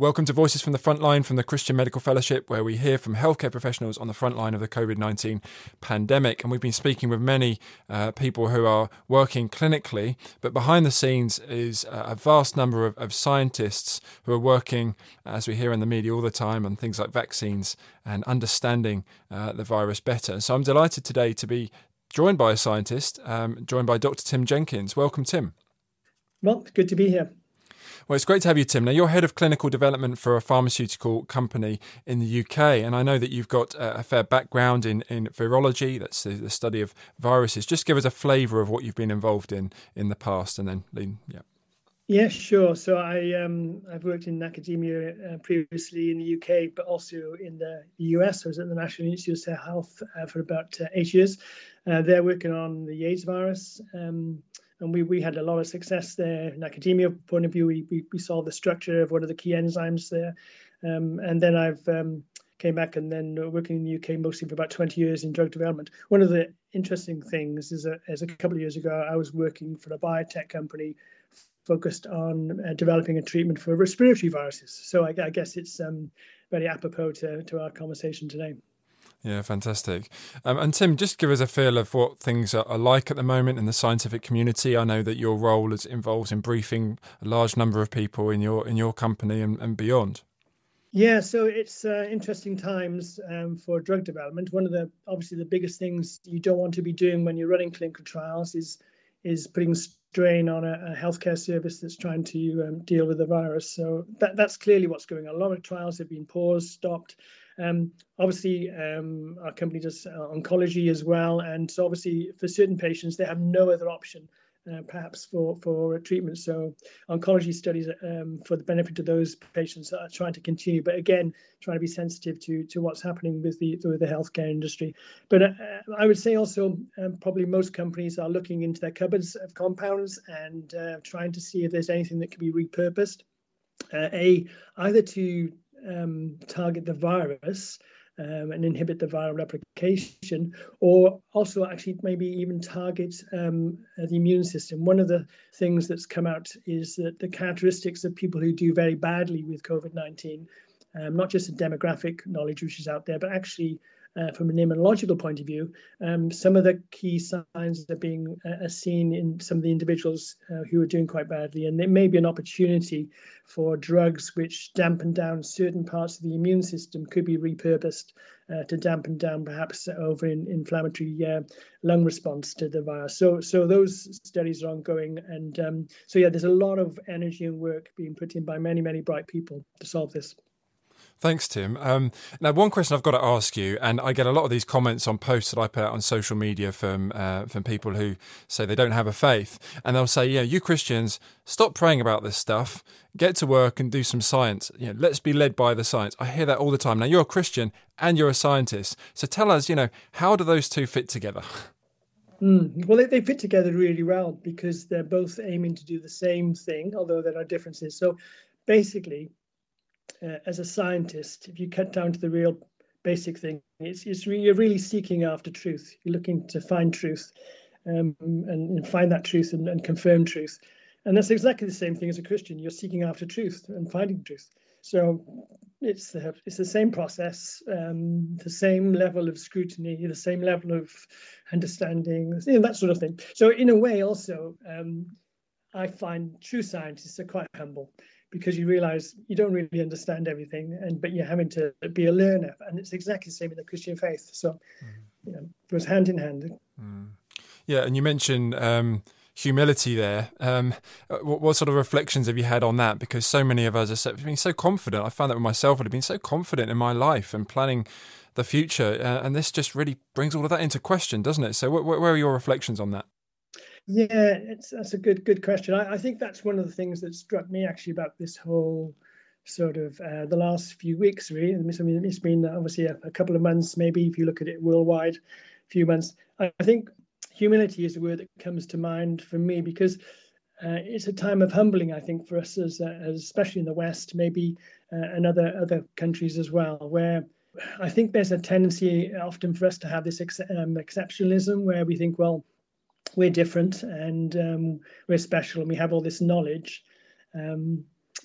Welcome to Voices from the Frontline from the Christian Medical Fellowship, where we hear from healthcare professionals on the front line of the COVID-19 pandemic. And we've been speaking with many people who are working clinically, but behind the scenes is a vast number of scientists who are working, as we hear in the media all the time, on things like vaccines and understanding the virus better. So I'm delighted today to be joined by a scientist, joined by Dr. Tim Jenkins. Welcome, Tim. Well, it's good to be here. Well, it's great to have you, Tim. Now, you're head of clinical development for a pharmaceutical company in the UK, and I know that you've got a fair background in virology, that's the study of viruses. Just give us a flavour of what you've been involved in the past, and then, Yeah, sure. So I've worked in academia previously in the UK, but also in the US. I was at the National Institute of Health for about 8 years. They're working on the AIDS virus, and we had a lot of success there. In academia point of view, we saw the structure of one of the key enzymes there. And then I've came back and then working in the UK mostly for about 20 years in drug development. One of the interesting things is that as a couple of years ago, I was working for a biotech company focused on developing a treatment for respiratory viruses. So I guess it's very apropos to our conversation today. Yeah, fantastic. And Tim, just give us a feel of what things are like at the moment in the scientific community. I know that your role is involved in briefing a large number of people in your company and beyond. Yeah, so it's interesting times for drug development. One of the obviously the biggest things you don't want to be doing when you're running clinical trials is putting strain on a healthcare service that's trying to deal with the virus. So that's clearly what's going on. A lot of trials have been paused, stopped. Obviously, our company does oncology as well. And so obviously, for certain patients, they have no other option, perhaps for treatment. So oncology studies for the benefit of those patients are trying to continue. But again, trying to be sensitive to what's happening with the healthcare industry. But I would say also probably most companies are looking into their cupboards of compounds and trying to see if there's anything that can be repurposed, either to target the virus and inhibit the viral replication, or also actually maybe even target the immune system. One of the things that's come out is that the characteristics of people who do very badly with COVID-19, not just the demographic knowledge which is out there, but actually from an immunological point of view, some of the key signs that are being seen in some of the individuals who are doing quite badly. And it may be an opportunity for drugs which dampen down certain parts of the immune system could be repurposed to dampen down perhaps over inflammatory lung response to the virus. So those studies are ongoing. And there's a lot of energy and work being put in by many, many bright people to solve this. Thanks, Tim. Now, one question I've got to ask you, and I get a lot of these comments on posts that I put out on social media from people who say they don't have a faith, and they'll say, "Yeah, you Christians, stop praying about this stuff. Get to work and do some science. You know, let's be led by the science." I hear that all the time. Now, you're a Christian and you're a scientist, so tell us, how do those two fit together? Well, they fit together really well because they're both aiming to do the same thing, although there are differences. So, basically, as a scientist, if you cut down to the real basic thing, you're really seeking after truth. You're looking to find truth and find that truth and confirm truth. And that's exactly the same thing as a Christian. You're seeking after truth and finding truth. So it's the same process, the same level of scrutiny, the same level of understanding, that sort of thing. So in a way also, I find true scientists are quite humble, because you realise you don't really understand everything, but you're having to be a learner. And it's exactly the same in the Christian faith. So it goes hand in hand. Mm. Yeah, and you mentioned humility there. What sort of reflections have you had on that? Because so many of us have been so confident. I found that with myself. I've been so confident in my life and planning the future. And this just really brings all of that into question, doesn't it? So where are your reflections on that? Yeah, that's a good question. I think that's one of the things that struck me actually about this whole sort of the last few weeks, really. I mean, it's been obviously a couple of months, maybe, if you look at it worldwide, a few months. I think humility is a word that comes to mind for me because it's a time of humbling, I think, for us, as especially in the West, maybe, and other countries as well, where I think there's a tendency often for us to have this exceptionalism where we think, well, we're different and we're special and we have all this knowledge.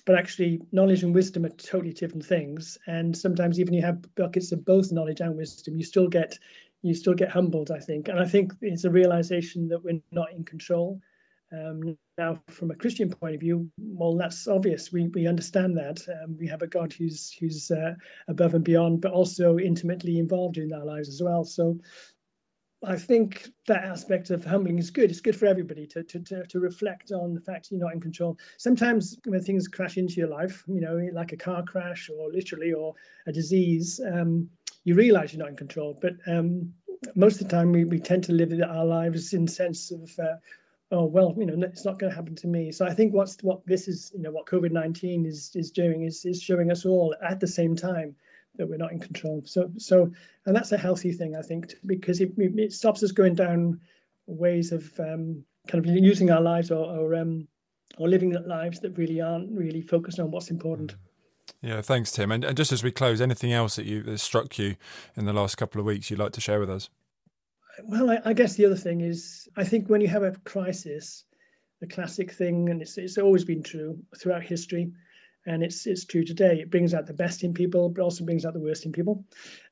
but actually knowledge and wisdom are totally different things. And sometimes even you have buckets of both knowledge and wisdom, you still get humbled, I think. And I think it's a realization that we're not in control. Now, from a Christian point of view, well, that's obvious. We understand that. We have a God who's above and beyond, but also intimately involved in our lives as well. So I think that aspect of humbling is good. It's good for everybody to reflect on the fact you're not in control. Sometimes when things crash into your life, like a car crash or literally or a disease, you realize you're not in control. But most of the time we tend to live our lives in the sense of, it's not going to happen to me. So I think what COVID-19 is doing is showing us all at the same time that we're not in control. So and that's a healthy thing, I think, because it stops us going down ways of kind of using our lives or living lives that really aren't really focused on what's important. Yeah, thanks, Tim. And just as we close, anything else that struck you in the last couple of weeks you'd like to share with us? Well, I guess the other thing is, I think when you have a crisis, the classic thing, and it's always been true throughout history, and it's true today, it brings out the best in people, but also brings out the worst in people,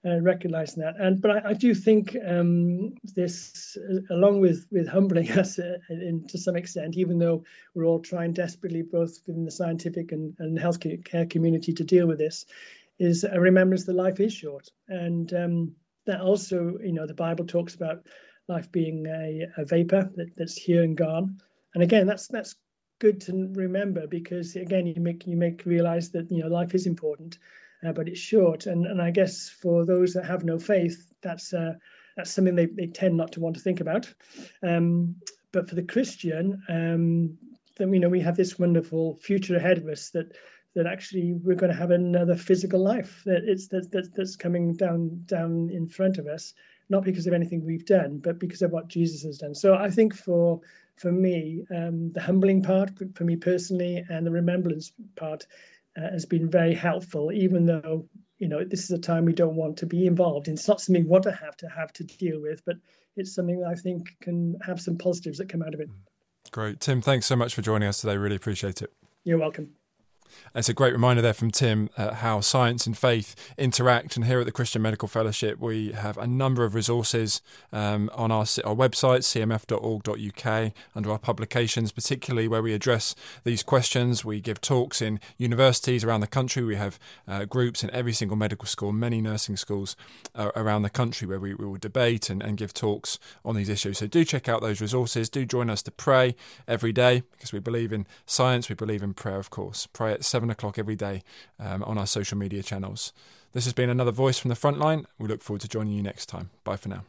recognizing that. But I do think this, along with humbling us to some extent, even though we're all trying desperately, both within the scientific and healthcare community, to deal with this, is a remembrance that life is short. And that also, the Bible talks about life being a vapor that's here and gone. And again, that's good to remember, because again you make realize that life is important, but it's short, and I guess for those that have no faith, that's something they tend not to want to think about, but for the Christian, then we have this wonderful future ahead of us that actually we're going to have another physical life that's coming down in front of us, not because of anything we've done, but because of what Jesus has done. So I think for me, the humbling part for me personally and the remembrance part has been very helpful, even though, this is a time we don't want to be involved in. It's not something we want to have to deal with, but it's something that I think can have some positives that come out of it. Great. Tim, thanks so much for joining us today. Really appreciate it. You're welcome. It's a great reminder there from Tim how science and faith interact. And here at the Christian Medical Fellowship, we have a number of resources on our website, cmf.org.uk, under our publications, particularly where we address these questions. We give talks in universities around the country. We have groups in every single medical school, many nursing schools around the country, where we will debate and give talks on these issues. So do check out those resources. Do join us to pray every day, because we believe in science. We believe in prayer, of course. Pray at 7:00 every day on our social media channels. This has been another voice from the frontline. We look forward to joining you next time. Bye for now.